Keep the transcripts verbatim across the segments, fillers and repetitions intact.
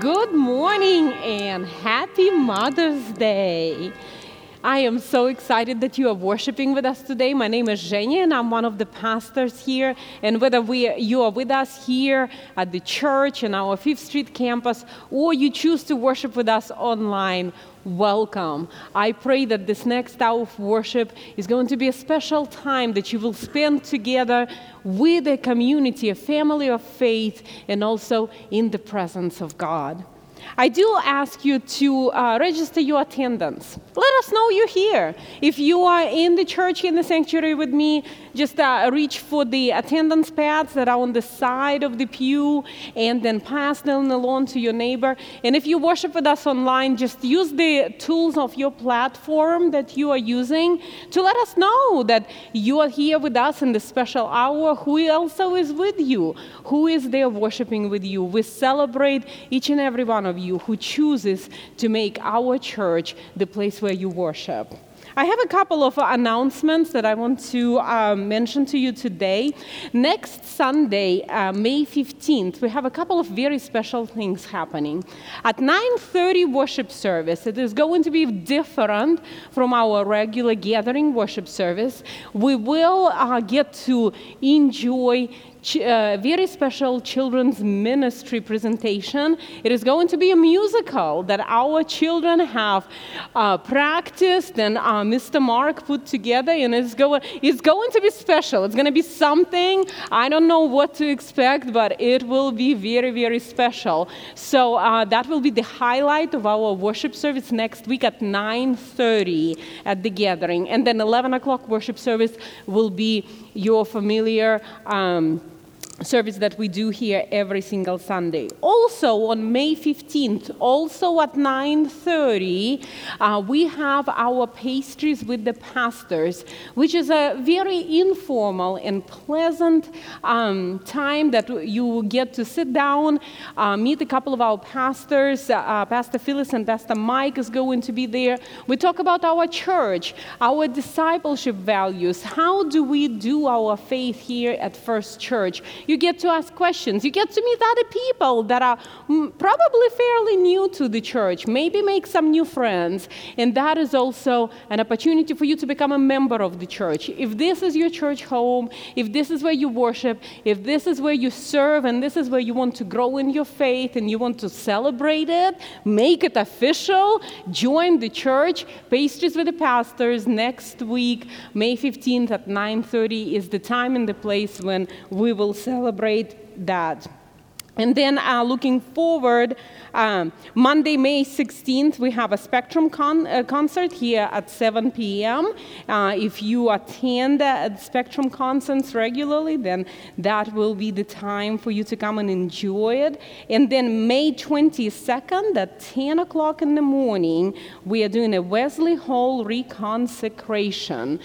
Good morning and happy Mother's Day. I am so excited that you are worshiping with us today. My name is Jenny and I'm one of the pastors here. And whether we, you are with us here at the church in our Fifth Street campus or you choose to worship with us online, welcome. I pray that this next hour of worship is going to be a special time that you will spend together with a community, a family of faith, and also in the presence of God. I do ask you to uh, register your attendance. Let us know you're here. If you are in the church, in the sanctuary with me, just uh, reach for the attendance pads that are on the side of the pew and then pass them along to your neighbor. And if you worship with us online, just use the tools of your platform that you are using to let us know that you are here with us in this special hour. Who also is with you? Who is there worshiping with you? We celebrate each and every one of you who chooses to make our church the place where you worship. I have a couple of announcements that I want to uh, mention to you today. Next Sunday, uh, May fifteenth, we have a couple of very special things happening. At nine thirty worship service, it is going to be different from our regular gathering worship service. We will uh, get to enjoy a very special children's ministry presentation. It is going to be a musical that our children have uh, practiced and uh, Mister Mark put together, and it's, go- it's going to be special. It's going to be something. I don't know what to expect, but it will be very, very special. So uh, that will be the highlight of our worship service next week at nine thirty at the gathering. And then eleven o'clock worship service will be your familiar um, service that we do here every single Sunday. Also on May fifteenth, also at nine thirty, uh, we have our Pastries with the Pastors, which is a very informal and pleasant um, time that you get to sit down, uh, meet a couple of our pastors. Uh, Pastor Phyllis and Pastor Mike is going to be there. We talk about our church, our discipleship values. How do we do our faith here at First Church? You get to ask questions. You get to meet other people that are probably fairly new to the church, maybe make some new friends. And that is also an opportunity for you to become a member of the church. If this is your church home, if this is where you worship, if this is where you serve, and this is where you want to grow in your faith and you want to celebrate it, make it official, join the church. Pastries with the Pastors next week, May fifteenth at nine thirty is the time and the place when we will celebrate that. And then uh, looking forward, um, Monday, May sixteenth, we have a Spectrum con- uh, concert here at seven p.m. Uh, if you attend uh, the Spectrum concerts regularly, then that will be the time for you to come and enjoy it. And then May twenty-second at ten o'clock in the morning, we are doing a Wesley Hall reconsecration.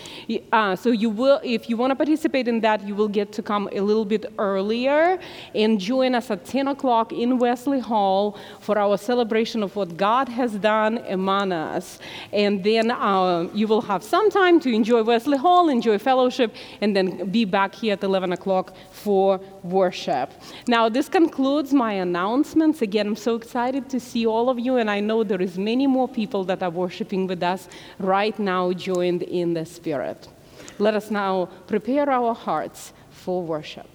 Uh, so you will, if you want to participate in that, you will get to come a little bit earlier and join us at ten o'clock in Wesley Hall for our celebration of what God has done among us. And then uh, you will have some time to enjoy Wesley Hall, enjoy fellowship, and then be back here at eleven o'clock for worship. Now, this concludes my announcements. Again, I'm so excited to see all of you, and I know there is many more people that are worshiping with us right now, joined in the Spirit. Let us now prepare our hearts for worship.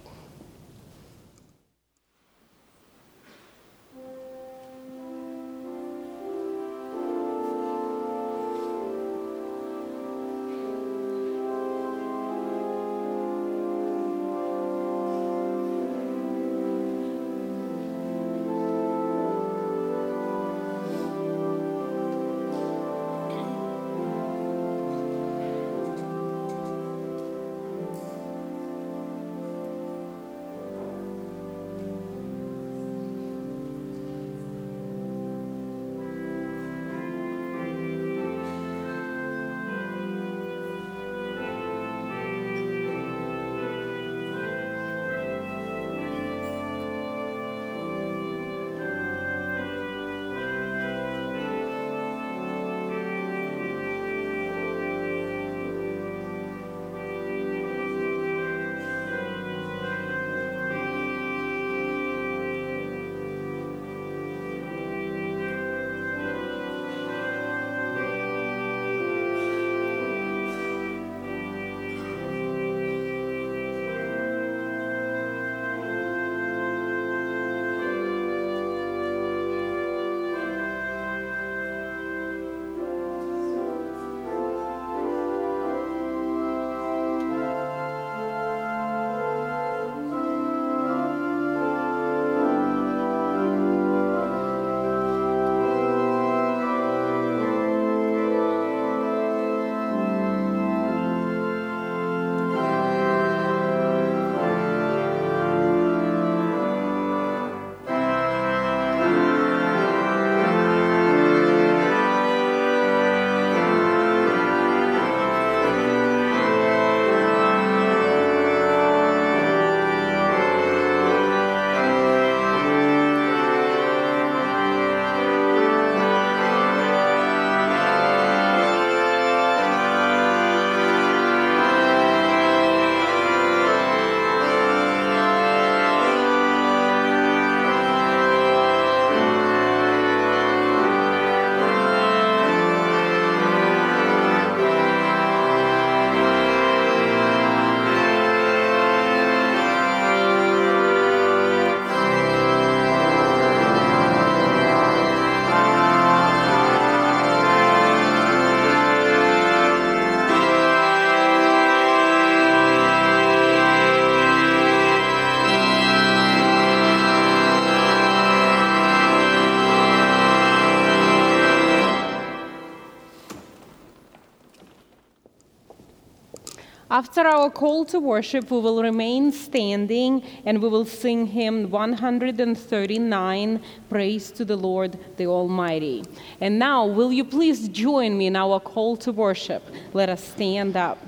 After our call to worship, we will remain standing and we will sing hymn one thirty-nine, Praise to the Lord, the Almighty. And now, will you please join me in our call to worship? Let us stand up.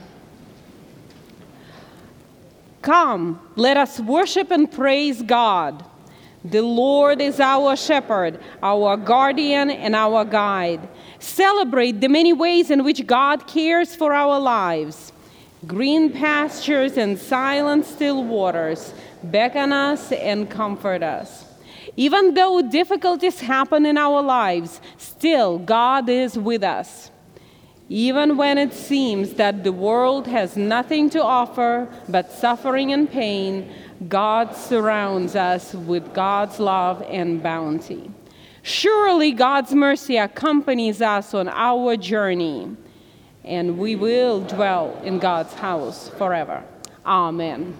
Come, let us worship and praise God. The Lord is our shepherd, our guardian, and our guide. Celebrate the many ways in which God cares for our lives. Green pastures and silent still waters beckon us and comfort us. Even though difficulties happen in our lives, still God is with us. Even when it seems that the world has nothing to offer but suffering and pain, God surrounds us with God's love and bounty. Surely God's mercy accompanies us on our journey, and we will dwell in God's house forever. Amen.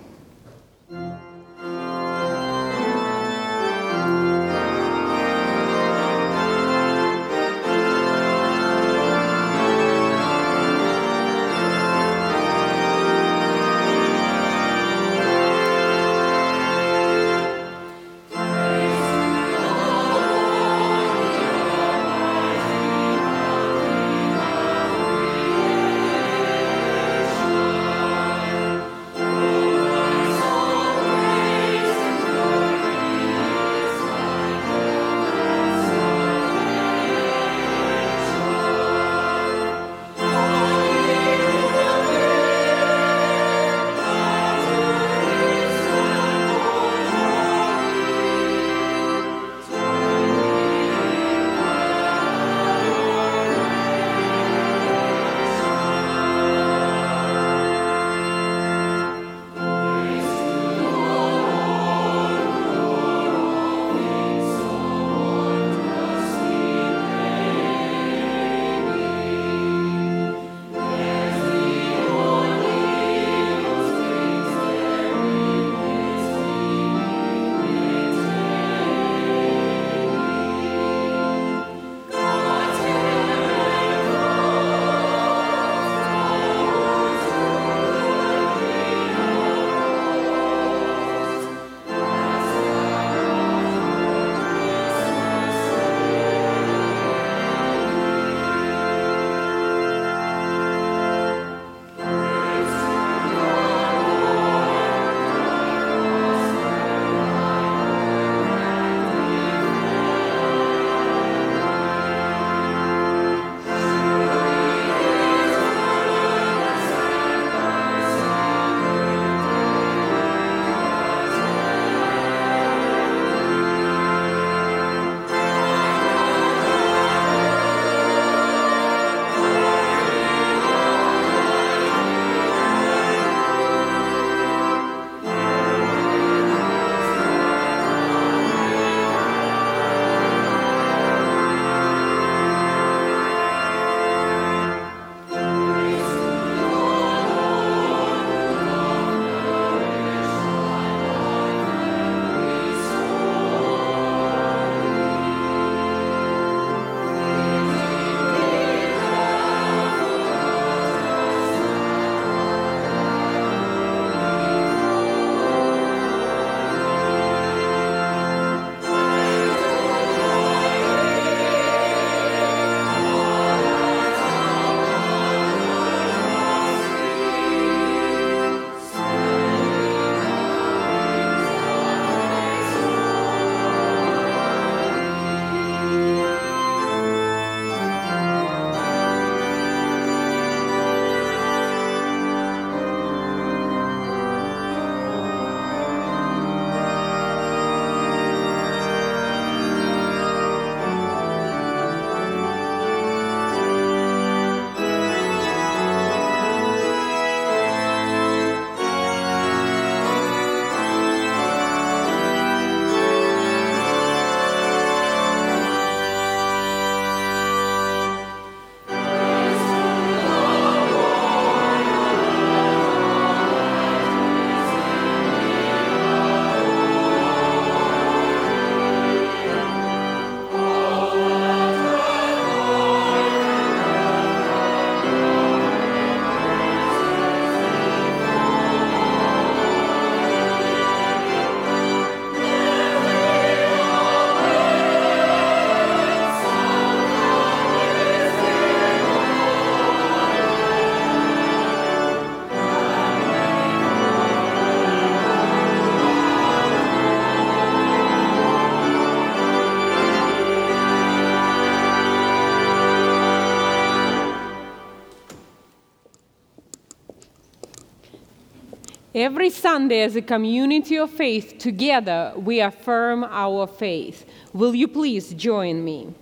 Every Sunday, as a community of faith, together we affirm our faith. Will you please join me?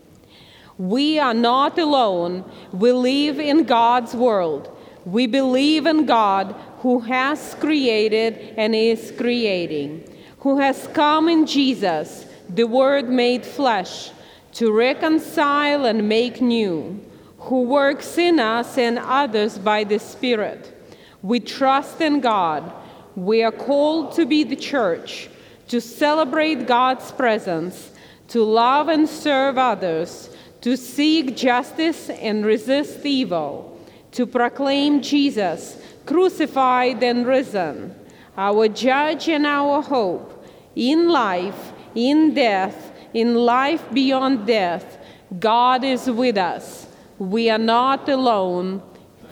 We are not alone. We live in God's world. We believe in God who has created and is creating, who has come in Jesus, the Word made flesh, to reconcile and make new, who works in us and others by the Spirit. We trust in God. We are called to be the church, to celebrate God's presence, to love and serve others, to seek justice and resist evil, to proclaim Jesus, crucified and risen, our judge and our hope, in life, in death, in life beyond death. God is with us. We are not alone.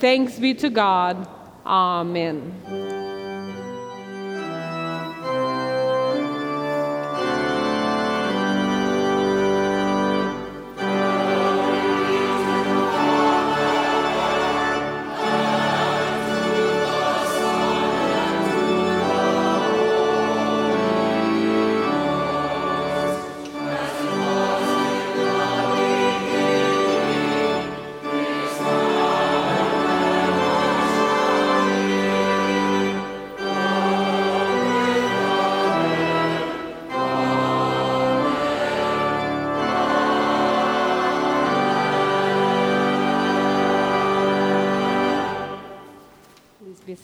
Thanks be to God. Amen.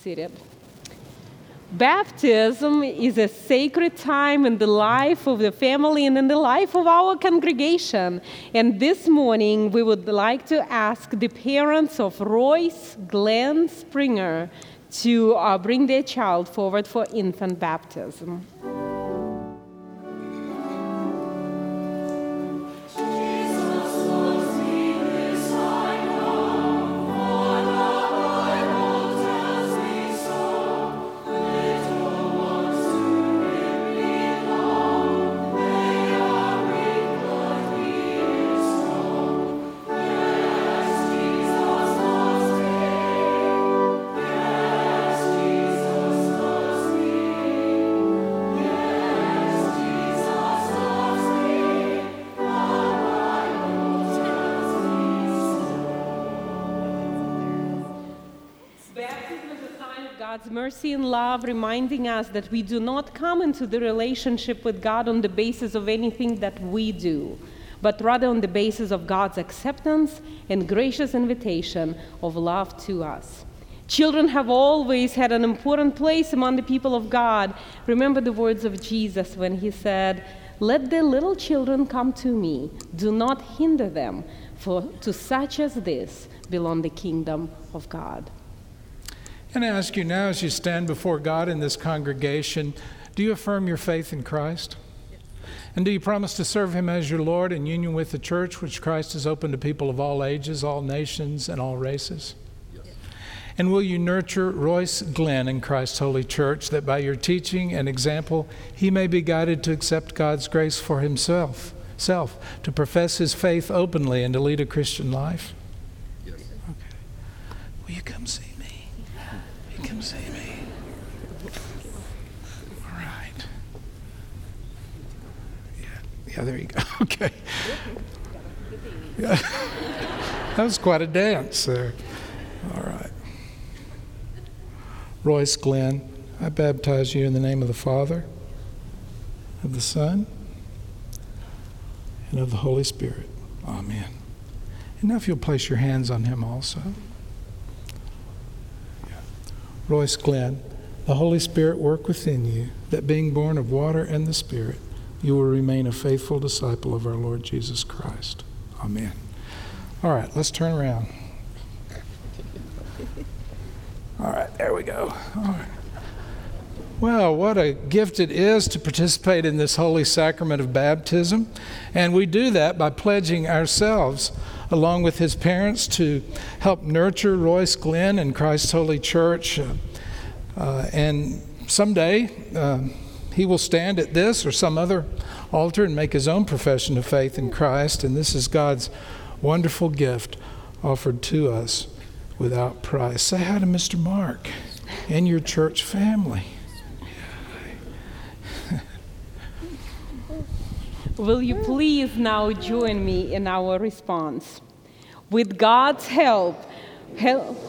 Seated. Baptism is a sacred time in the life of the family and in the life of our congregation. And this morning, we would like to ask the parents of Royce Glenn Springer to uh, bring their child forward for infant baptism. God's mercy and love, reminding us that we do not come into the relationship with God on the basis of anything that we do, but rather on the basis of God's acceptance and gracious invitation of love to us. Children have always had an important place among the people of God. Remember the words of Jesus when he said, "Let the little children come to me. Do not hinder them, for to such as this belong the kingdom of God." And I ask you now, as you stand before God in this congregation, do you affirm your faith in Christ? Yes. And do you promise to serve him as your Lord in union with the church, which Christ has opened to people of all ages, all nations, and all races? Yes. And will you nurture Royce Glenn in Christ's holy church, that by your teaching and example, he may be guided to accept God's grace for himself, self, to profess his faith openly and to lead a Christian life? Yes. Okay. Will you come see? Come see me. All right. Yeah, yeah, there you go. Okay. Yeah. That was quite a dance there. All right. Royce Glenn, I baptize you in the name of the Father, of the Son, and of the Holy Spirit. Amen. And now if you'll place your hands on him also. Royce Glenn, the Holy Spirit work within you, that being born of water and the Spirit, you will remain a faithful disciple of our Lord Jesus Christ. Amen. All right, let's turn around. All right, there we go. All right. Well, what a gift it is to participate in this holy sacrament of baptism. And we do that by pledging ourselves, along with his parents, to help nurture Royce Glenn and Christ's Holy Church. Uh, uh, and someday uh, he will stand at this or some other altar and make his own profession of faith in Christ. And this is God's wonderful gift offered to us without price. Say hi to Mister Mark. and your church family. Will you please now join me in our response? With God's help, help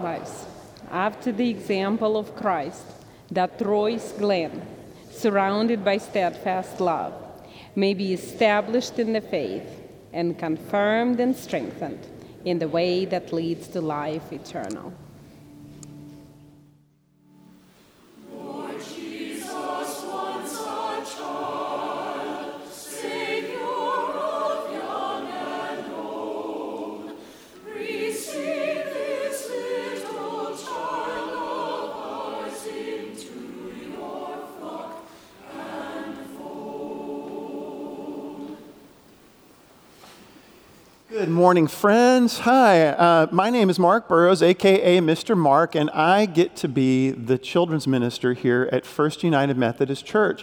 lives, after the example of Christ, that Royce Glenn, surrounded by steadfast love, may be established in the faith and confirmed and strengthened in the way that leads to life eternal. Good morning, friends. Hi, uh, my name is Mark Burrows, a k a. Mister Mark, and I get to be the children's minister here at First United Methodist Church.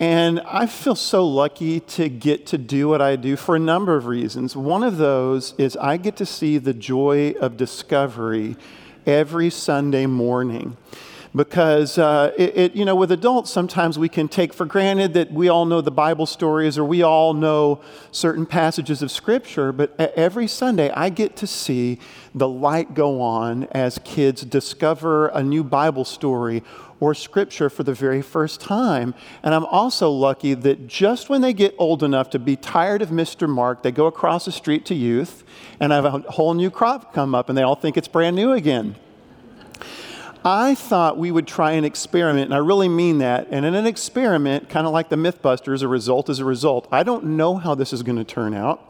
And I feel so lucky to get to do what I do for a number of reasons. One of those is I get to see the joy of discovery every Sunday morning. Because, uh, it, it, you know, with adults, sometimes we can take for granted that we all know the Bible stories or we all know certain passages of Scripture, but every Sunday I get to see the light go on as kids discover a new Bible story or Scripture for the very first time. And I'm also lucky that just when they get old enough to be tired of Mister Mark, they go across the street to youth and have a whole new crop come up and they all think it's brand new again. I thought we would try an experiment, and I really mean that. And in an experiment, kind of like the MythBusters, a result is a result. I don't know how this is going to turn out,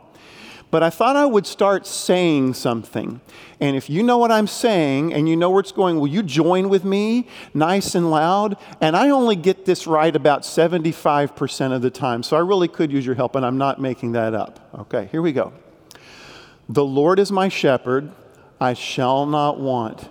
but I thought I would start saying something. And if you know what I'm saying and you know where it's going, will you join with me nice and loud? And I only get this right about seventy-five percent of the time, so I really could use your help, and I'm not making that up. Okay, here we go. The Lord is my shepherd, I shall not want.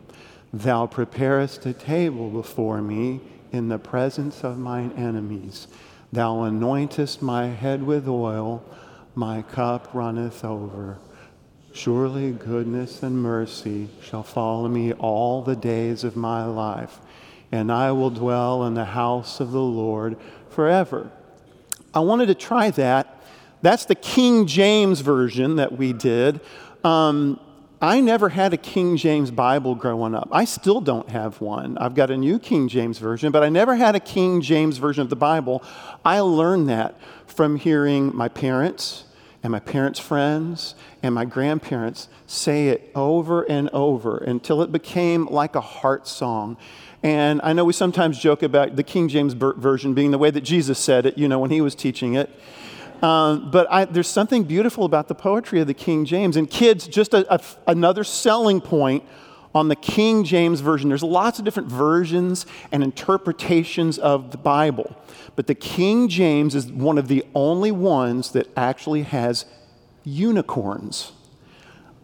Thou preparest a table before me in the presence of mine enemies. Thou anointest my head with oil, my cup runneth over. Surely goodness and mercy shall follow me all the days of my life, and I will dwell in the house of the Lord forever. I wanted to try that. That's the King James Version that we did. Um, I never had a King James Bible growing up. I still don't have one. I've got a new King James Version, but I never had a King James Version of the Bible. I learned that from hearing my parents and my parents' friends and my grandparents say it over and over until it became like a heart song. And I know we sometimes joke about the King James Version being the way that Jesus said it, you know, when he was teaching it. Um, but I, there's something beautiful about the poetry of the King James. And kids, just a, a, another selling point on the King James Version. There's lots of different versions and interpretations of the Bible. But the King James is one of the only ones that actually has unicorns.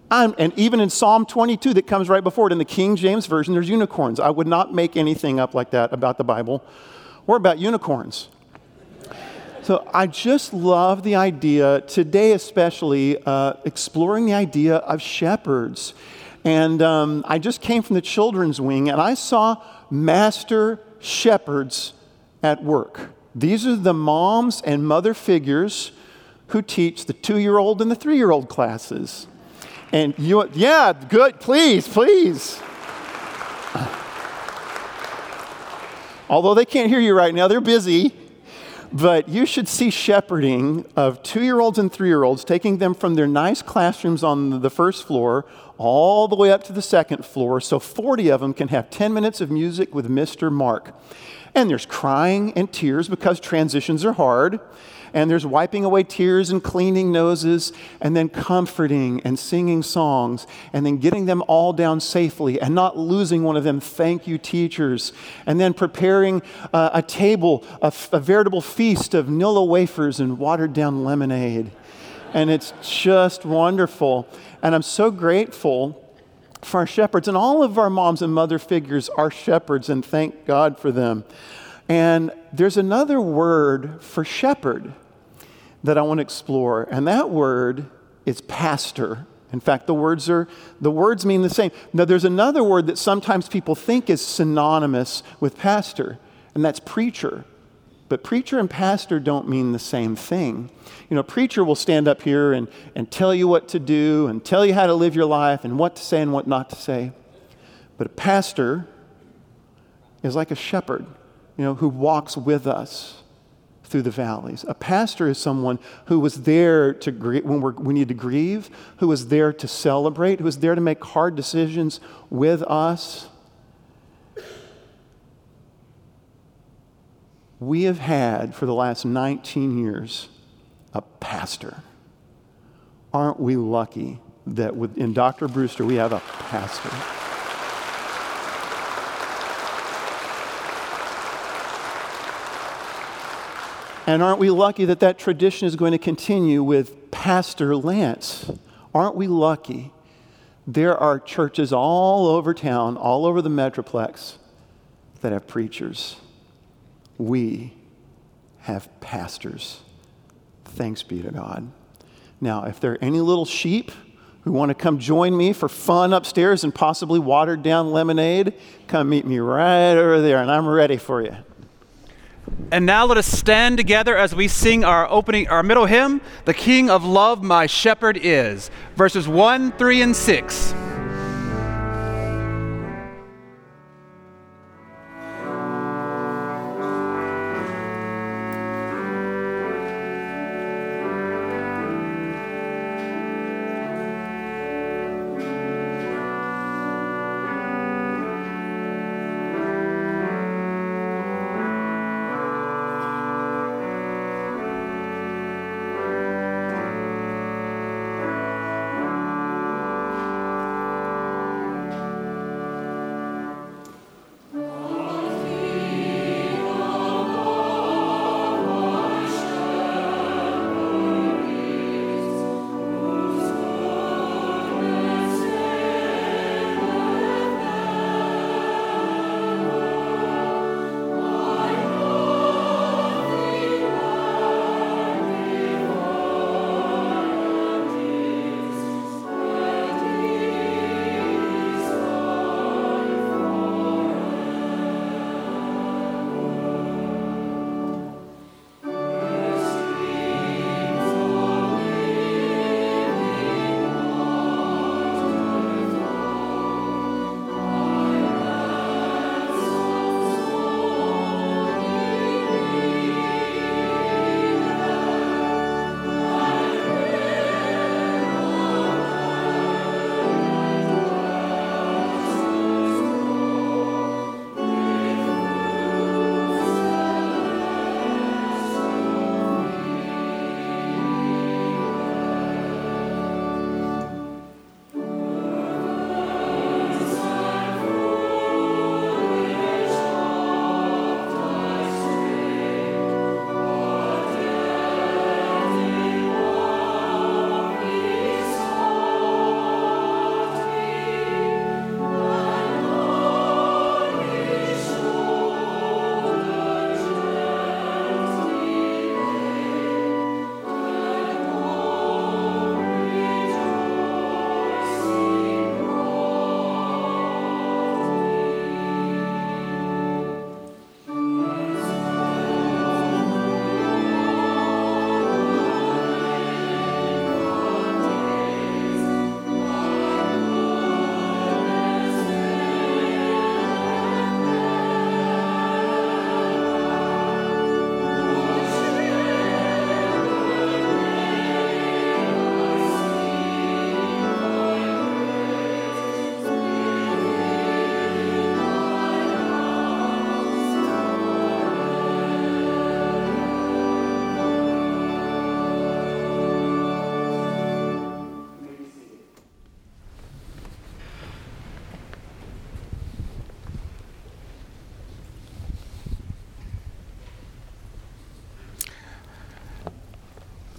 I'm, and even in Psalm twenty-two that comes right before it, in the King James Version, there's unicorns. I would not make anything up like that about the Bible or about unicorns. So I just love the idea, today especially, uh, exploring the idea of shepherds. And um, I just came from the children's wing, and I saw master shepherds at work. These are the moms and mother figures who teach the two-year-old and the three-year-old classes. And you, yeah, good, please, please. Although they can't hear you right now, they're busy. But you should see shepherding of two-year-olds and three-year-olds, taking them from their nice classrooms on the first floor all the way up to the second floor, so forty of them can have ten minutes of music with Mister Mark. And there's crying and tears because transitions are hard. And there's wiping away tears and cleaning noses and then comforting and singing songs and then getting them all down safely and not losing one of them. Thank you, teachers. And then preparing uh, a table, a, f- a veritable feast of Nilla wafers and watered down lemonade. And it's just wonderful. And I'm so grateful for our shepherds. And all of our moms and mother figures are shepherds, and thank God for them. And there's another word for shepherd that I want to explore, and that word is pastor. In fact, the words are the words mean the same. Now, there's another word that sometimes people think is synonymous with pastor, and that's preacher. But preacher and pastor don't mean the same thing. You know, a preacher will stand up here and, and tell you what to do and tell you how to live your life and what to say and what not to say. But a pastor is like a shepherd, you know, who walks with us through the valleys. A pastor is someone who was there to grieve, when we're, we need to grieve, who was there to celebrate, who was there to make hard decisions with us. We have had, for the last nineteen years, a pastor. Aren't we lucky that with, in Doctor Brewster we have a pastor? And aren't we lucky that that tradition is going to continue with Pastor Lance? Aren't we lucky? There are churches all over town, all over the Metroplex, that have preachers. We have pastors. Thanks be to God. Now, if there are any little sheep who want to come join me for fun upstairs and possibly watered down lemonade, come meet me right over there, and I'm ready for you. And now let us stand together as we sing our opening, our middle hymn, "The King of Love My Shepherd Is," verses one, three, and six.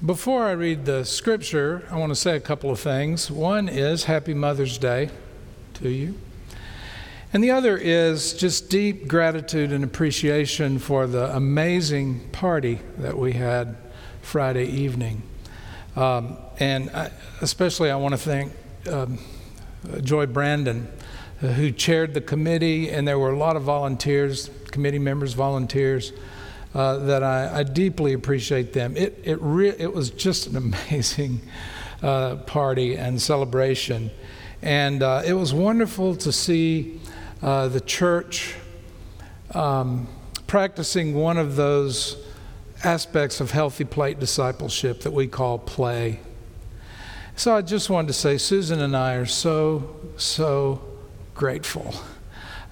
Before I read the scripture, I want to say a couple of things. One is Happy Mother's Day to you. And the other is just deep gratitude and appreciation for the amazing party that we had Friday evening. Um, and I, especially I want to thank um, Joy Brandon, uh, who chaired the committee, and there were a lot of volunteers, committee members, volunteers, uh, that I, I deeply appreciate them. It, it, re- it was just an amazing uh, party and celebration. And uh, it was wonderful to see Uh, the church um, practicing one of those aspects of healthy plate discipleship that we call play. So I just wanted to say Susan and I are so, so grateful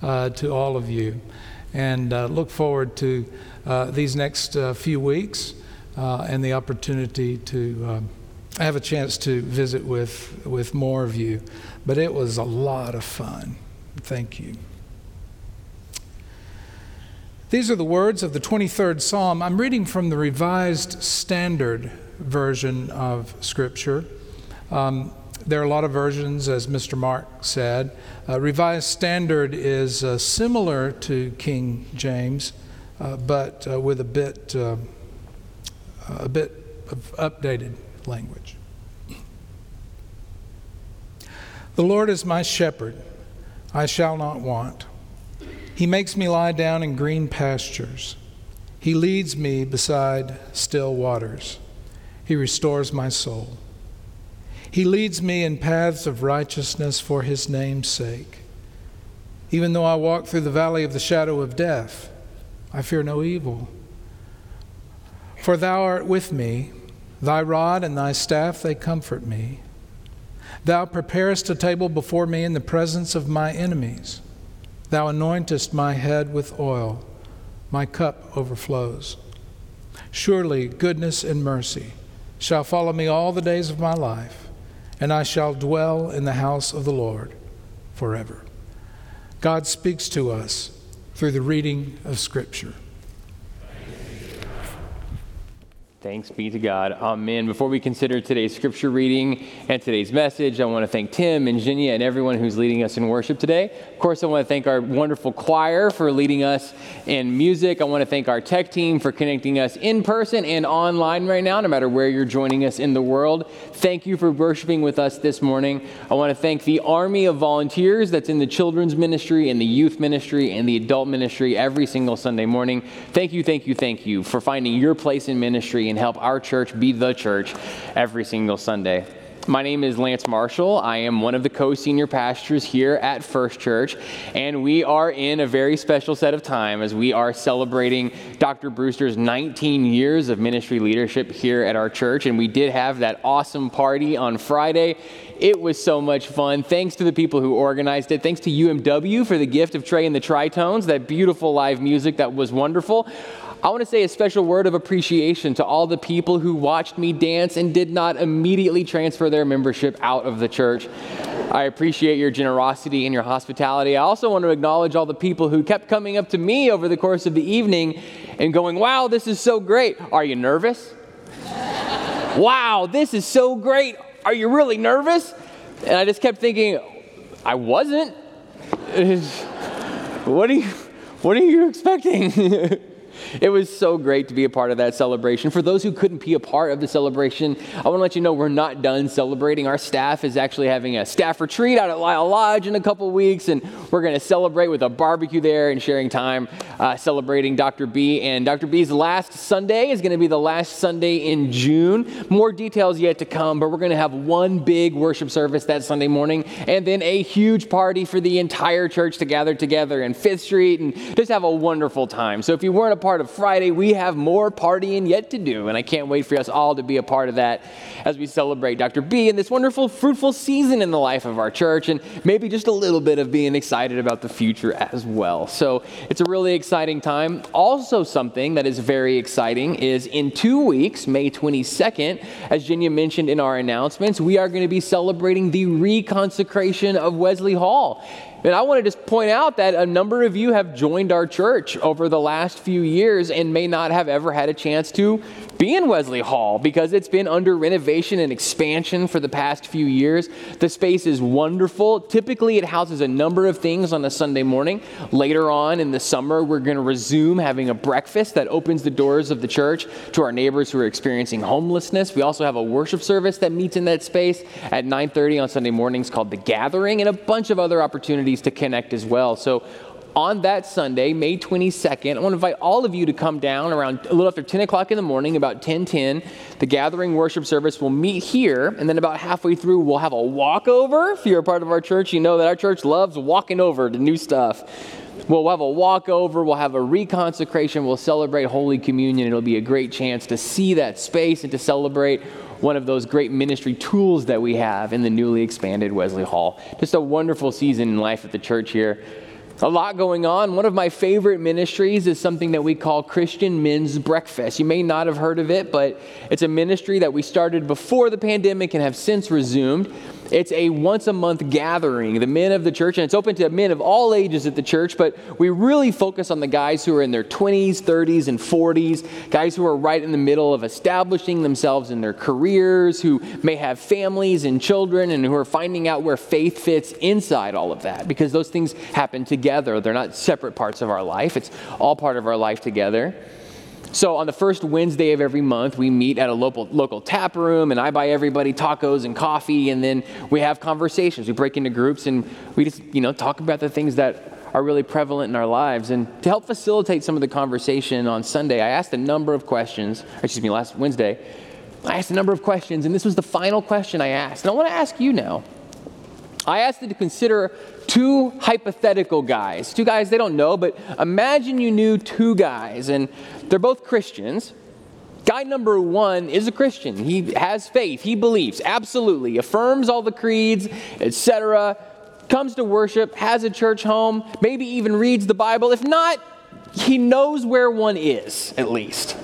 uh, to all of you, and uh, look forward to uh, these next uh, few weeks uh, and the opportunity to um, have a chance to visit with, with more of you. But it was a lot of fun. Thank you. These are the words of the twenty-third Psalm. I'm reading from the Revised Standard Version of Scripture. Um, there are a lot of versions, as Mister Mark said. Uh, Revised Standard is uh, similar to King James, uh, but uh, with a bit, uh, a bit of updated language. The Lord is my shepherd. I shall not want. He makes me lie down in green pastures. He leads me beside still waters. He restores my soul. He leads me in paths of righteousness for his name's sake. Even though I walk through the valley of the shadow of death, I fear no evil. For thou art with me. Thy rod and thy staff, they comfort me. Thou preparest a table before me in the presence of my enemies. Thou anointest my head with oil. My cup overflows. Surely goodness and mercy shall follow me all the days of my life, and I shall dwell in the house of the Lord forever. God speaks to us through the reading of Scripture. Thanks be to God. Amen. Before we consider today's scripture reading and today's message, I want to thank Tim and Jenya and everyone who's leading us in worship today. Of course, I want to thank our wonderful choir for leading us in music. I want to thank our tech team for connecting us in person and online right now, no matter where you're joining us in the world. Thank you for worshiping with us this morning. I want to thank the army of volunteers that's in the children's ministry and the youth ministry and the adult ministry every single Sunday morning. Thank you, thank you, thank you for finding your place in ministry and help our church be the church every single Sunday. My name is Lance Marshall. I am one of the co-senior pastors here at First Church, and we are in a very special set of time as we are celebrating Doctor Brewster's nineteen years of ministry leadership here at our church, and we did have that awesome party on Friday. It was so much fun. Thanks to the people who organized it. Thanks to U M W for the gift of Trey and the Tritones, that beautiful live music that was wonderful. I want to say a special word of appreciation to all the people who watched me dance and did not immediately transfer their membership out of the church. I appreciate your generosity and your hospitality. I also want to acknowledge all the people who kept coming up to me over the course of the evening and going, "Wow, this is so great. Are you nervous?" "Wow, this is so great. Are you really nervous?" And I just kept thinking, I wasn't. What are you, what are you expecting? It was so great to be a part of that celebration. For those who couldn't be a part of the celebration, I want to let you know we're not done celebrating. Our staff is actually having a staff retreat out at Lyle Lodge in a couple weeks, and we're going to celebrate with a barbecue there and sharing time uh, celebrating Doctor B. And Doctor B's last Sunday is going to be the last Sunday in June. More details yet to come, but we're going to have one big worship service that Sunday morning, and then a huge party for the entire church to gather together in Fifth Street and just have a wonderful time. So if you weren't a part of Friday, we have more partying yet to do, and I can't wait for us all to be a part of that as we celebrate Doctor B in this wonderful, fruitful season in the life of our church, and maybe just a little bit of being excited about the future as well. So it's a really exciting time. Also, something that is very exciting is in two weeks, May twenty-second, as Jenya mentioned in our announcements, we are going to be celebrating the reconsecration of Wesley Hall. And I want to just point out that a number of you have joined our church over the last few years and may not have ever had a chance to be in Wesley Hall because it's been under renovation and expansion for the past few years. The space is wonderful. Typically, it houses a number of things on a Sunday morning. Later on in the summer, we're going to resume having a breakfast that opens the doors of the church to our neighbors who are experiencing homelessness. We also have a worship service that meets in that space at nine thirty on Sunday mornings called The Gathering, and a bunch of other opportunities to connect as well. So on that Sunday, May twenty-second, I want to invite all of you to come down around a little after ten o'clock in the morning, about ten ten. The Gathering worship service will meet here, and then about halfway through, we'll have a walkover. If you're a part of our church, you know that our church loves walking over to new stuff. We'll have a walkover, we'll have a reconsecration, we'll celebrate Holy Communion. It'll be a great chance to see that space and to celebrate one of those great ministry tools that we have in the newly expanded Wesley Hall. Just a wonderful season in life at the church here. A lot going on. One of my favorite ministries is something that we call Christian Men's Breakfast. You may not have heard of it, but it's a ministry that we started before the pandemic and have since resumed. It's a once-a-month gathering, the men of the church, and it's open to men of all ages at the church, but we really focus on the guys who are in their twenties, thirties, and forties, guys who are right in the middle of establishing themselves in their careers, who may have families and children, and who are finding out where faith fits inside all of that, because those things happen together. They're not separate parts of our life. It's all part of our life together. So on the first Wednesday of every month, we meet at a local local tap room, and I buy everybody tacos and coffee, and then we have conversations. We break into groups, and we just, you know, talk about the things that are really prevalent in our lives. And to help facilitate some of the conversation on Sunday, I asked a number of questions, or excuse me, last Wednesday, I asked a number of questions, and this was the final question I asked. And I want to ask you now. I asked you to consider two hypothetical guys. Two guys they don't know, but imagine you knew two guys, and they're both Christians. Guy number one is a Christian. He has faith. He believes, absolutely, affirms all the creeds, et cetera, comes to worship, has a church home, maybe even reads the Bible. If not, he knows where one is, at least.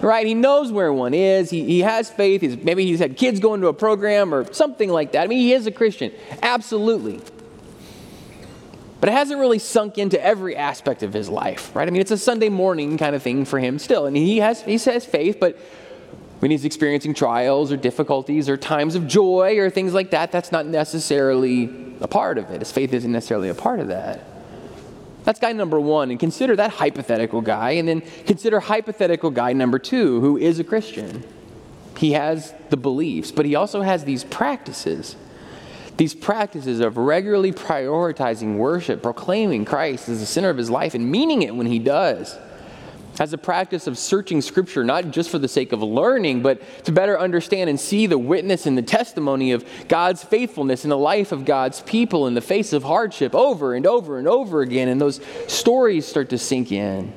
Right? He knows where one is. He, he has faith. He's, maybe he's had kids going to a program or something like that. I mean, he is a Christian. Absolutely. But it hasn't really sunk into every aspect of his life, right? I mean, it's a Sunday morning kind of thing for him still. And he has he says faith, but when he's experiencing trials or difficulties or times of joy or things like that, that's not necessarily a part of it. His faith isn't necessarily a part of that. That's guy number one, and consider that hypothetical guy, and then consider hypothetical guy number two, who is a Christian. He has the beliefs, but he also has these practices, these practices of regularly prioritizing worship, proclaiming Christ as the center of his life, and meaning it when he does. Has a practice of searching Scripture, not just for the sake of learning, but to better understand and see the witness and the testimony of God's faithfulness in the life of God's people in the face of hardship over and over and over again. And those stories start to sink in.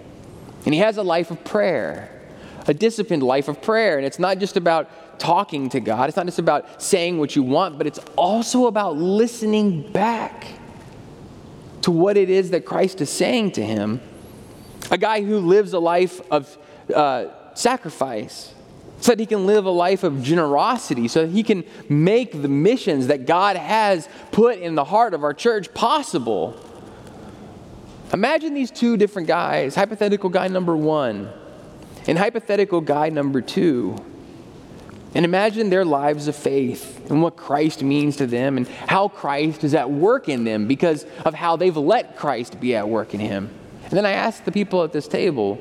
And he has a life of prayer, a disciplined life of prayer. And it's not just about talking to God. It's not just about saying what you want, but it's also about listening back to what it is that Christ is saying to him. A guy who lives a life of uh, sacrifice so that he can live a life of generosity, so that he can make the missions that God has put in the heart of our church possible. Imagine these two different guys, hypothetical guy number one and hypothetical guy number two. And imagine their lives of faith and what Christ means to them and how Christ is at work in them because of how they've let Christ be at work in him. And then I asked the people at this table,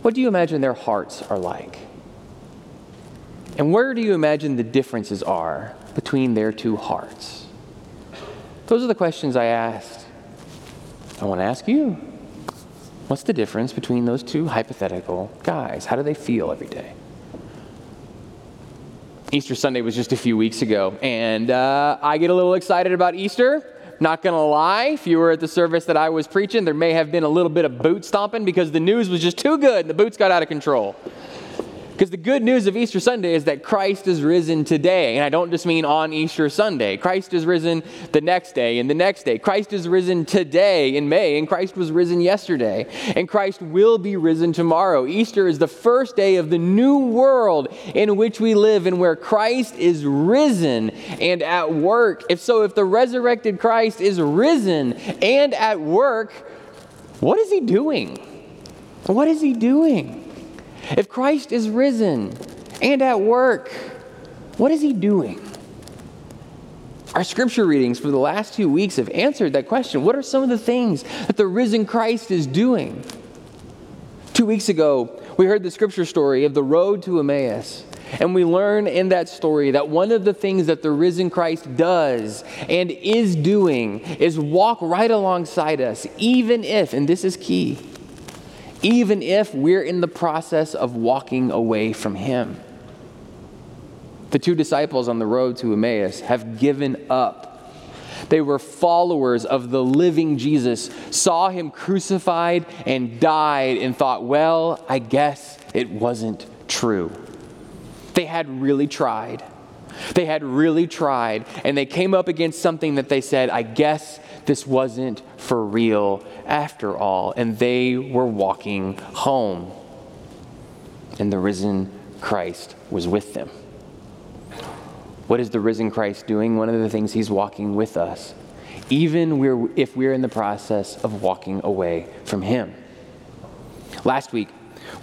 what do you imagine their hearts are like? And where do you imagine the differences are between their two hearts? Those are the questions I asked. I want to ask you, what's the difference between those two hypothetical guys? How do they feel every day? Easter Sunday was just a few weeks ago, and uh, I get a little excited about Easter. Not going to lie, if you were at the service that I was preaching, there may have been a little bit of boot stomping because the news was just too good and the boots got out of control. Because the good news of Easter Sunday is that Christ is risen today. And I don't just mean on Easter Sunday. Christ is risen the next day and the next day. Christ is risen today in May, and Christ was risen yesterday. And Christ will be risen tomorrow. Easter is the first day of the new world in which we live and where Christ is risen and at work. If so, if the resurrected Christ is risen and at work, what is he doing? What is he doing? If Christ is risen and at work, what is he doing? Our scripture readings for the last two weeks have answered that question. What are some of the things that the risen Christ is doing? Two weeks ago, we heard the scripture story of the road to Emmaus. And we learn in that story that one of the things that the risen Christ does and is doing is walk right alongside us, even if, and this is key, even if we're in the process of walking away from him. The two disciples on the road to Emmaus have given up. They were followers of the living Jesus, saw him crucified and died, and thought, well, I guess it wasn't true. They had really tried. They had really tried, and they came up against something that they said, I guess this wasn't for real after all. And they were walking home, and the risen Christ was with them. What is the risen Christ doing? One of the things he's walking with us, even we're, if we're in the process of walking away from him. Last week,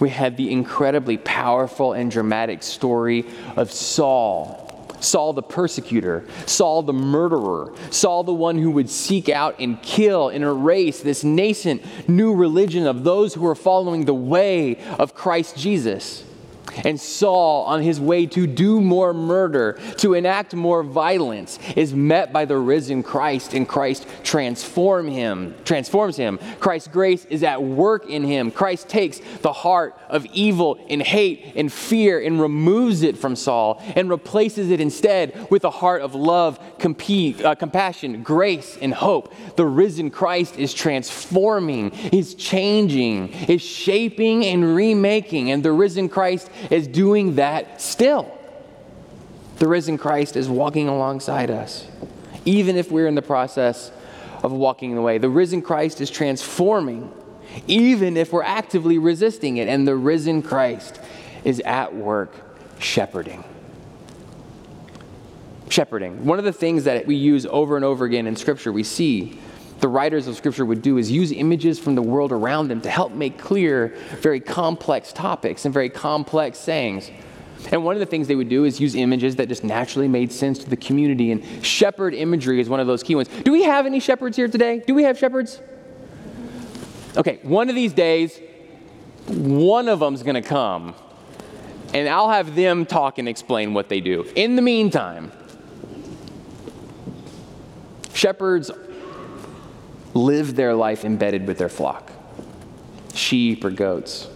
we had the incredibly powerful and dramatic story of Saul. Saul the persecutor, Saul the murderer, Saul the one who would seek out and kill and erase this nascent new religion of those who are following the way of Christ Jesus. And Saul, on his way to do more murder, to enact more violence, is met by the risen Christ, and Christ transform him, transforms him. Christ's grace is at work in him. Christ takes the heart of evil and hate and fear and removes it from Saul and replaces it instead with a heart of love, comp- uh, compassion, grace, and hope. The risen Christ is transforming, is changing, is shaping and remaking, and the risen Christ is doing that still. The risen Christ is walking alongside us, even if we're in the process of walking away. The risen Christ is transforming, even if we're actively resisting it. And the risen Christ is at work shepherding. Shepherding. One of the things that we use over and over again in Scripture, we see the writers of Scripture would do is use images from the world around them to help make clear very complex topics and very complex sayings. And one of the things they would do is use images that just naturally made sense to the community. And shepherd imagery is one of those key ones. Do we have any shepherds here today? Do we have shepherds? Okay, one of these days, one of them's going to come, and I'll have them talk and explain what they do. In the meantime, shepherds live their life embedded with their flock, sheep or goats.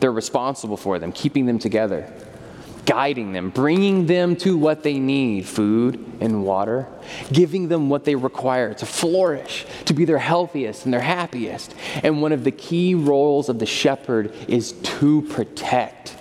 They're responsible for them, keeping them together, guiding them, bringing them to what they need, food and water, giving them what they require to flourish, to be their healthiest and their happiest. And one of the key roles of the shepherd is to protect.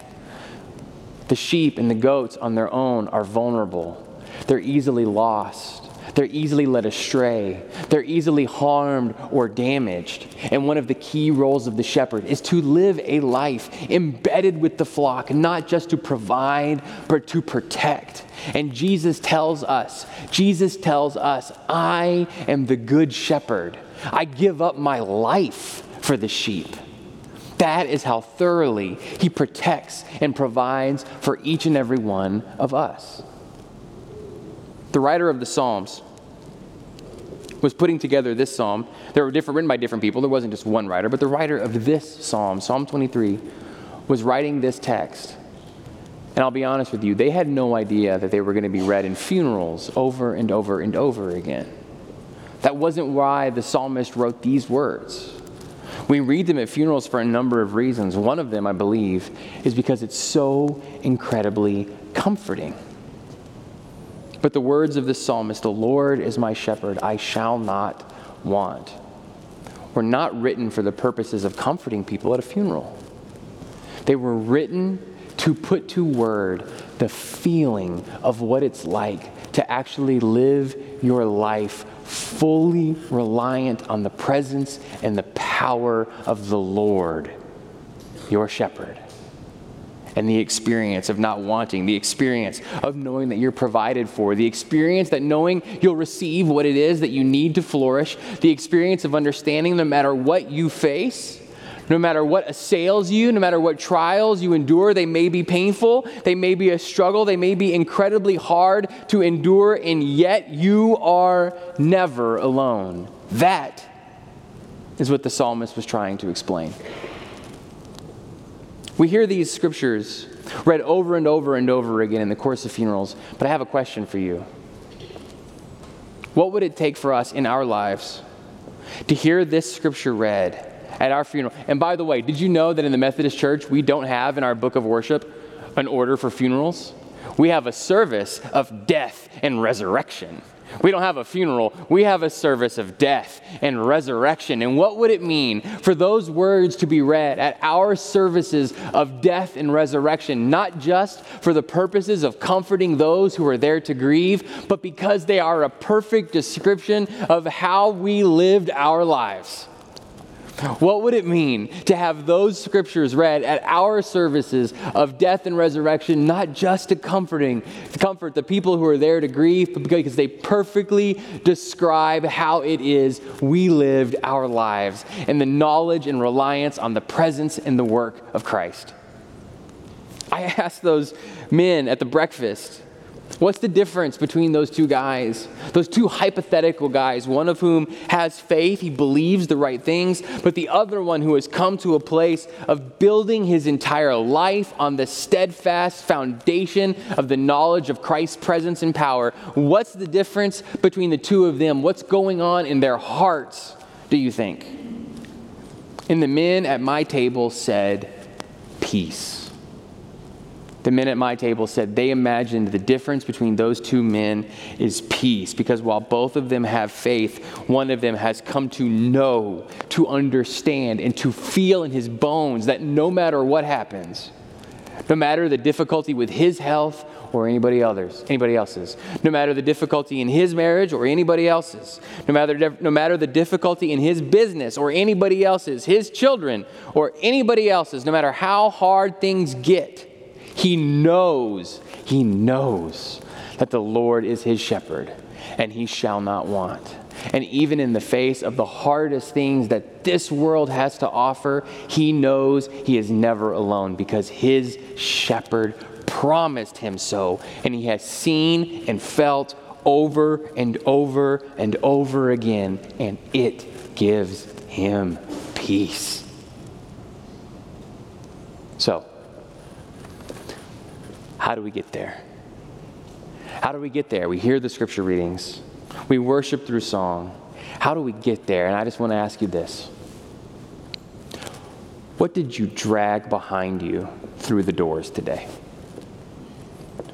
The sheep and the goats on their own are vulnerable. They're easily lost. They're easily led astray. They're easily harmed or damaged. And one of the key roles of the shepherd is to live a life embedded with the flock, not just to provide, but to protect. And Jesus tells us, Jesus tells us, I am the good shepherd. I give up my life for the sheep. That is how thoroughly he protects and provides for each and every one of us. The writer of the Psalms was putting together this psalm. They were different, written by different people. There wasn't just one writer, but the writer of this psalm, Psalm twenty-three, was writing this text. And I'll be honest with you, they had no idea that they were going to be read in funerals over and over and over again. That wasn't why the psalmist wrote these words. We read them at funerals for a number of reasons. One of them, I believe, is because it's so incredibly comforting. But the words of this psalmist, the Lord is my shepherd, I shall not want, were not written for the purposes of comforting people at a funeral. They were written to put to word the feeling of what it's like to actually live your life fully reliant on the presence and the power of the Lord, your shepherd. And the experience of not wanting, the experience of knowing that you're provided for, the experience that knowing you'll receive what it is that you need to flourish, the experience of understanding no matter what you face, no matter what assails you, no matter what trials you endure, they may be painful, they may be a struggle, they may be incredibly hard to endure, and yet you are never alone. That is what the psalmist was trying to explain. We hear these scriptures read over and over and over again in the course of funerals, but I have a question for you. What would it take for us in our lives to hear this scripture read at our funeral? And by the way, did you know that in the Methodist Church, we don't have in our book of worship an order for funerals? We have a service of death and resurrection. We don't have a funeral. We have a service of death and resurrection. And what would it mean for those words to be read at our services of death and resurrection, not just for the purposes of comforting those who are there to grieve, but because they are a perfect description of how we lived our lives? What would it mean to have those scriptures read at our services of death and resurrection, not just to comforting, to comfort the people who are there to grieve, but because they perfectly describe how it is we lived our lives and the knowledge and reliance on the presence and the work of Christ? I asked those men at the breakfast, what's the difference between those two guys, those two hypothetical guys, one of whom has faith, he believes the right things, but the other one who has come to a place of building his entire life on the steadfast foundation of the knowledge of Christ's presence and power? What's the difference between the two of them? What's going on in their hearts, do you think? And the men at my table said, peace. The men at my table said they imagined the difference between those two men is peace, because while both of them have faith, one of them has come to know, to understand, and to feel in his bones that no matter what happens, no matter the difficulty with his health or anybody else's, anybody else's, no matter the difficulty in his marriage or anybody else's, no matter no matter the difficulty in his business or anybody else's, his children or anybody else's, no matter how hard things get, He knows, he knows that the Lord is his shepherd and he shall not want. And even in the face of the hardest things that this world has to offer, he knows he is never alone because his shepherd promised him so. And he has seen and felt over and over and over again, and it gives him peace. So, how do we get there? How do we get there? We hear the scripture readings. We worship through song. How do we get there? And I just want to ask you this. What did you drag behind you through the doors today?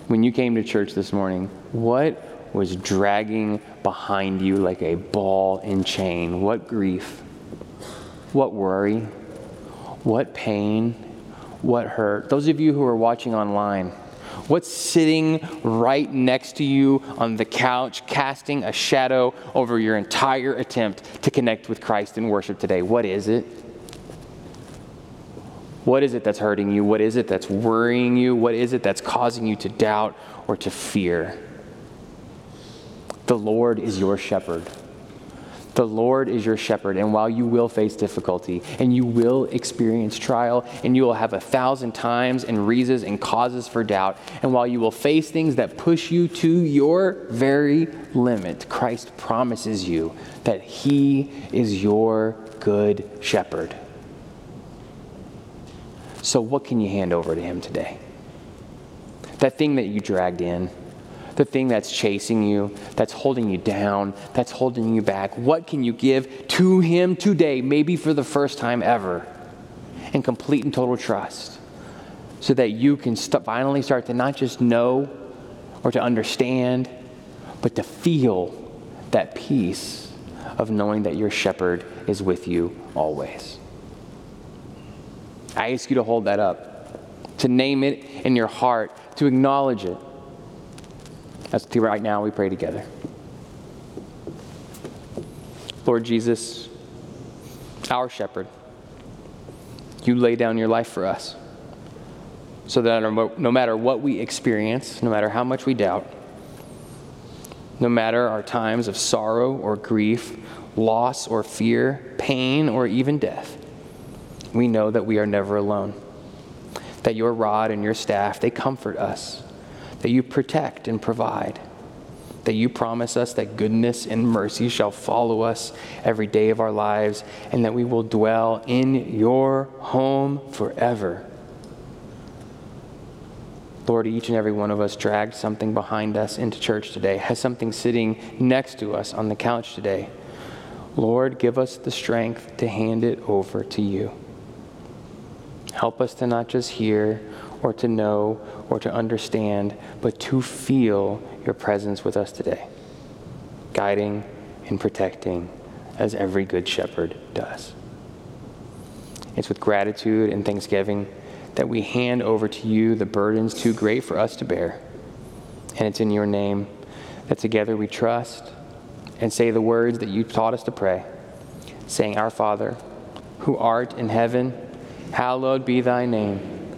When you came to church this morning, what was dragging behind you like a ball and chain? What grief? What worry? What pain? What hurt? Those of you who are watching online, what's sitting right next to you on the couch, casting a shadow over your entire attempt to connect with Christ in worship today? What is it? What is it that's hurting you? What is it that's worrying you? What is it that's causing you to doubt or to fear? The Lord is your shepherd. The Lord is your shepherd, and while you will face difficulty, and you will experience trial, and you will have a thousand times and reasons and causes for doubt, and while you will face things that push you to your very limit, Christ promises you that he is your good shepherd. So what can you hand over to him today? That thing that you dragged in, the thing that's chasing you, that's holding you down, that's holding you back. What can you give to him today, maybe for the first time ever, in complete and total trust, so that you can st- finally start to not just know or to understand, but to feel that peace of knowing that your shepherd is with you always? I ask you to hold that up to name it in your heart, to acknowledge it. As to right now, we pray together. Lord Jesus, our shepherd, you lay down your life for us so that no matter what we experience, no matter how much we doubt, no matter our times of sorrow or grief, loss or fear, pain or even death, we know that we are never alone, that your rod and your staff, they comfort us, that you protect and provide, that you promise us that goodness and mercy shall follow us every day of our lives, and that we will dwell in your home forever. Lord, each and every one of us dragged something behind us into church today, has something sitting next to us on the couch today. Lord, give us the strength to hand it over to you. Help us to not just hear or to know or to understand, but to feel your presence with us today, guiding and protecting as every good shepherd does. It's with gratitude and thanksgiving that we hand over to you the burdens too great for us to bear. And it's in your name that together we trust and say the words that you taught us to pray, saying, Our Father, who art in heaven, hallowed be thy name.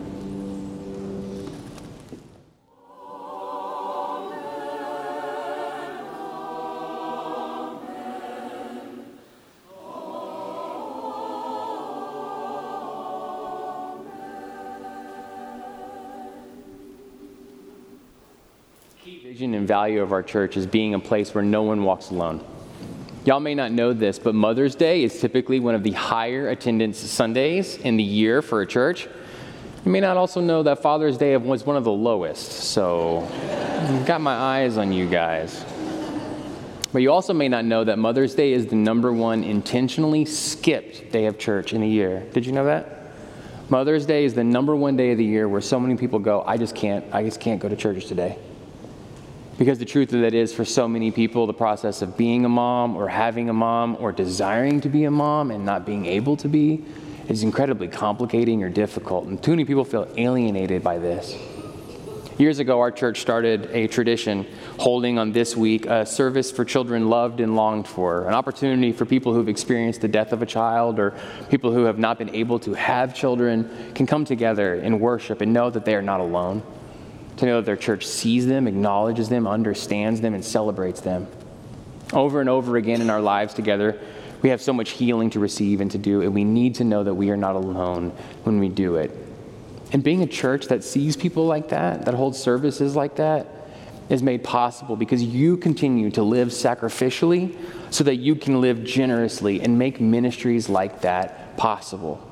And value of our church is being a place where no one walks alone. Y'all may not know this, but Mother's Day is typically one of the higher attendance Sundays in the year for a church. You may not also know that Father's Day was one of the lowest, so I've got my eyes on you guys. But you also may not know that Mother's Day is the number one intentionally skipped day of church in the year. Did you know that? Mother's Day is the number one day of the year where so many people go, I just can't, I just can't go to church today. Because the truth of that is, for so many people, the process of being a mom or having a mom or desiring to be a mom and not being able to be is incredibly complicating or difficult. And too many people feel alienated by this. Years ago, our church started a tradition holding on this week a service for children loved and longed for, an opportunity for people who've experienced the death of a child or people who have not been able to have children can come together and worship and know that they are not alone. To know that their church sees them, acknowledges them, understands them, and celebrates them. Over and over again in our lives together, we have so much healing to receive and to do, and we need to know that we are not alone when we do it. And being a church that sees people like that, that holds services like that, is made possible because you continue to live sacrificially so that you can live generously and make ministries like that possible.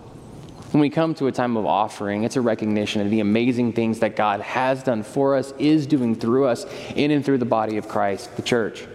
When we come to a time of offering, it's a recognition of the amazing things that God has done for us, is doing through us, in and through the body of Christ, the church.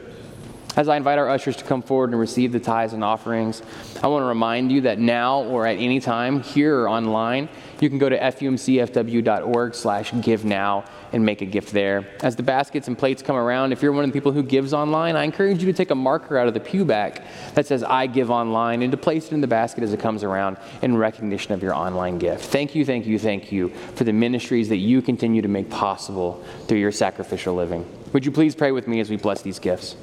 As I invite our ushers to come forward and receive the tithes and offerings, I want to remind you that now or at any time, here or online, you can go to fumcfw.org slash give now and make a gift there. As the baskets and plates come around, if you're one of the people who gives online, I encourage you to take a marker out of the pew back that says I give online and to place it in the basket as it comes around in recognition of your online gift. Thank you, thank you, thank you for the ministries that you continue to make possible through your sacrificial living. Would you please pray with me as we bless these gifts?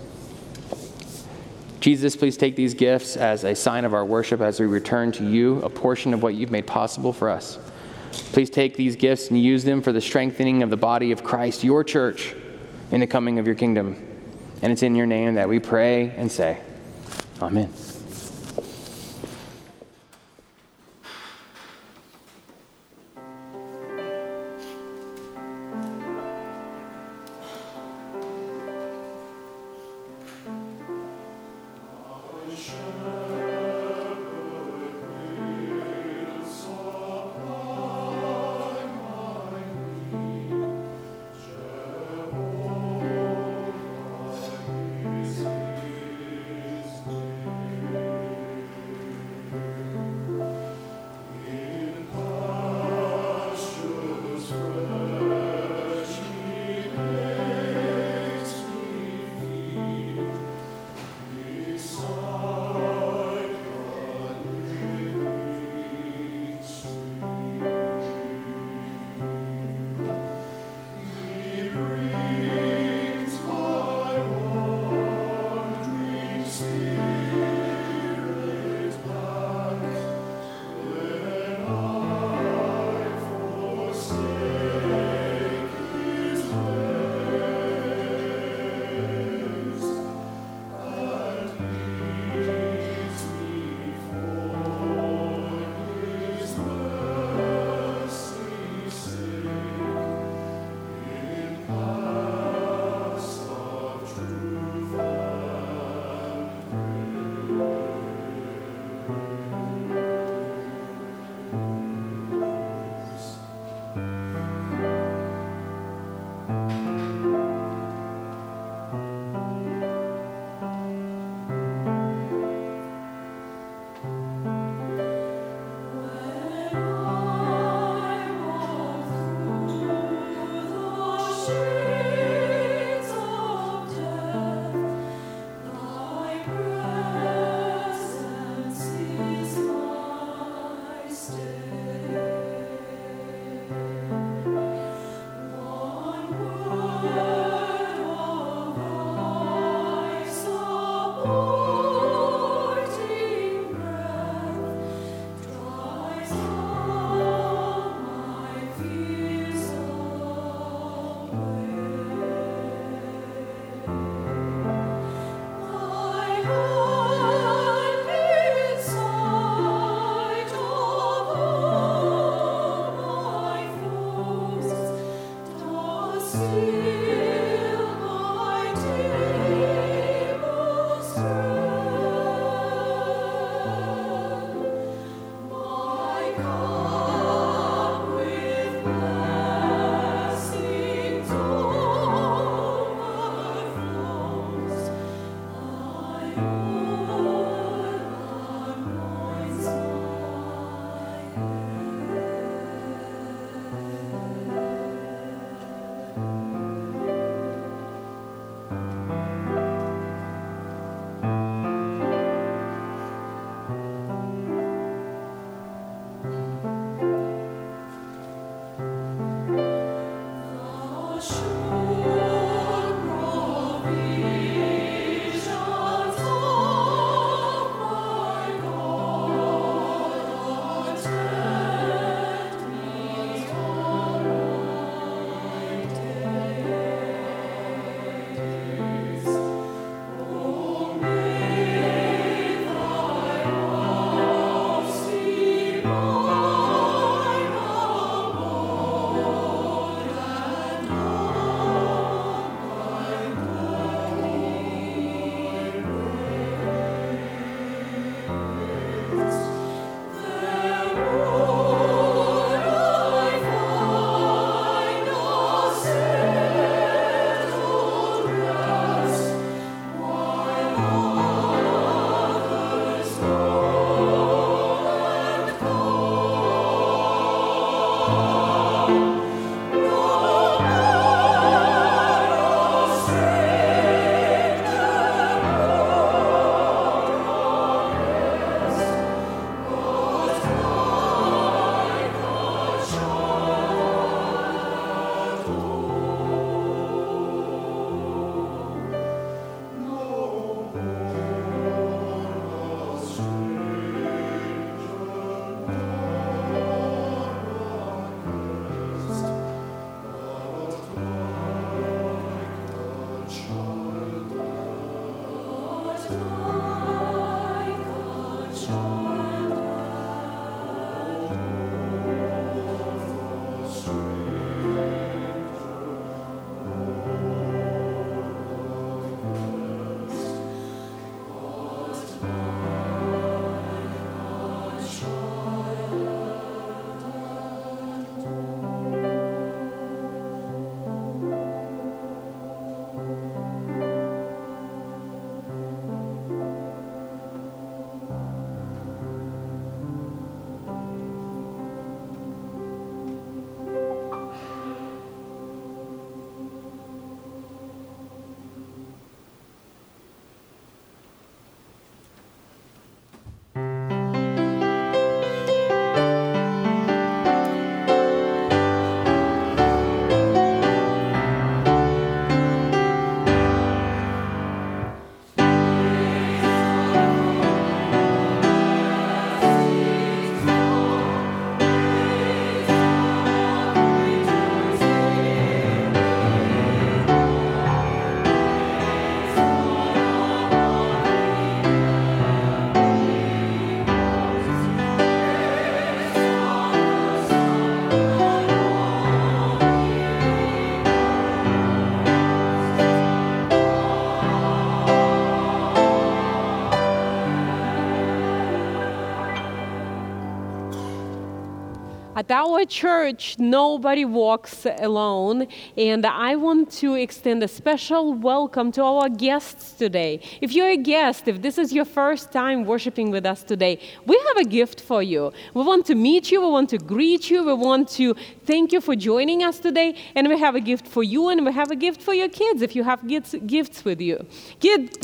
Jesus, please take these gifts as a sign of our worship as we return to you a portion of what you've made possible for us. Please take these gifts and use them for the strengthening of the body of Christ, your church, in the coming of your kingdom. And it's in your name that we pray and say, Amen. Oh At our church, nobody walks alone, and I want to extend a special welcome to our guests today. If you're a guest, if this is your first time worshiping with us today, we have a gift for you. We want to meet you, we want to greet you, we want to thank you for joining us today, and we have a gift for you, and we have a gift for your kids if you have gifts, gifts with you. Kids,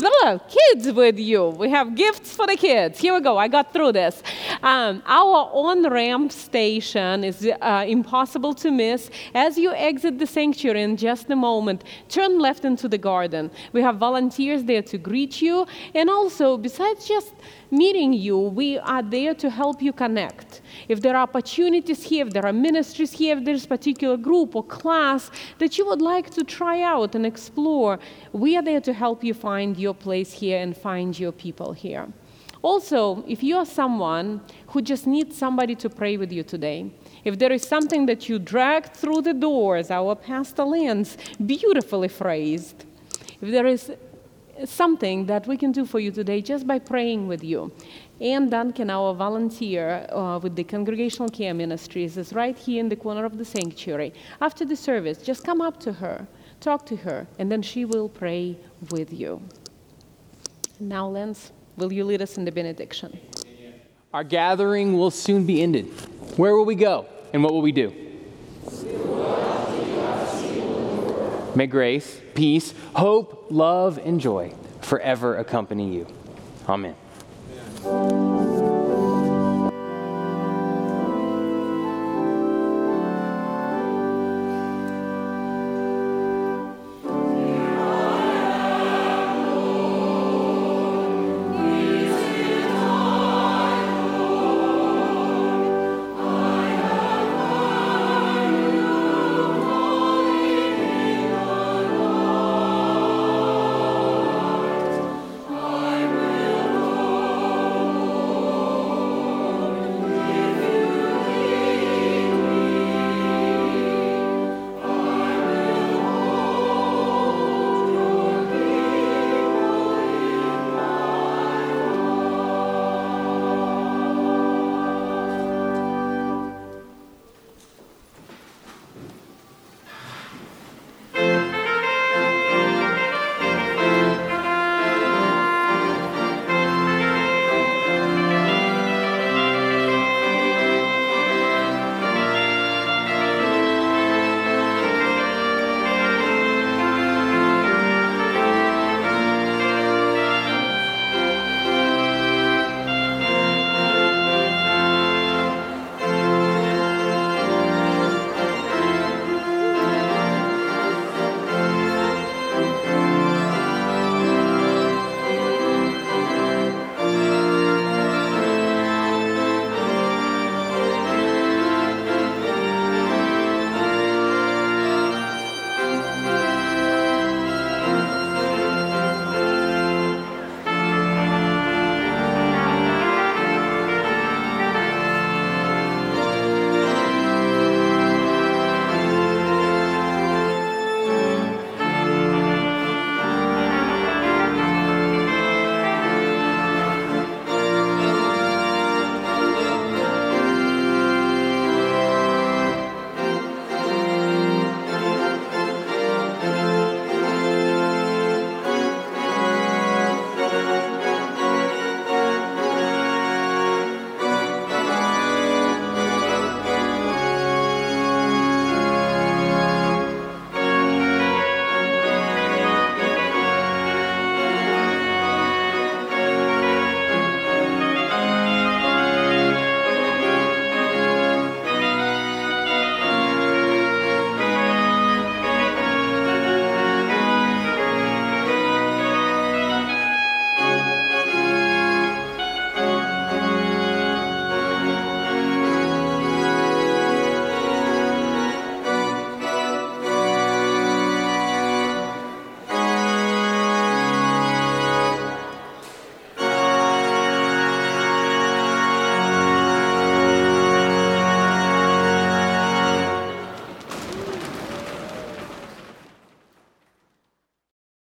kids with you. We have gifts for the kids. Here we go. I got through this. Um, our on-ramp station is uh, impossible to miss. As you exit the sanctuary in just a moment, turn left into the garden. We have volunteers there to greet you. And also, besides just meeting you, we are there to help you connect. If there are opportunities here, if there are ministries here, if there's a particular group or class that you would like to try out and explore, we are there to help you find your place here and find your people here. Also, if you are someone who just needs somebody to pray with you today, if there is something that you dragged through the doors, our Pastor Lance beautifully phrased, if there is something that we can do for you today just by praying with you, Ann Duncan, our volunteer uh, with the Congregational Care Ministries, is right here in the corner of the sanctuary. After the service, just come up to her, talk to her, and then she will pray with you. Now, Lance, will you lead us in the benediction? Our gathering will soon be ended. Where will we go and what will we do? May grace, peace, hope, love, and joy forever accompany you. Amen. Amen.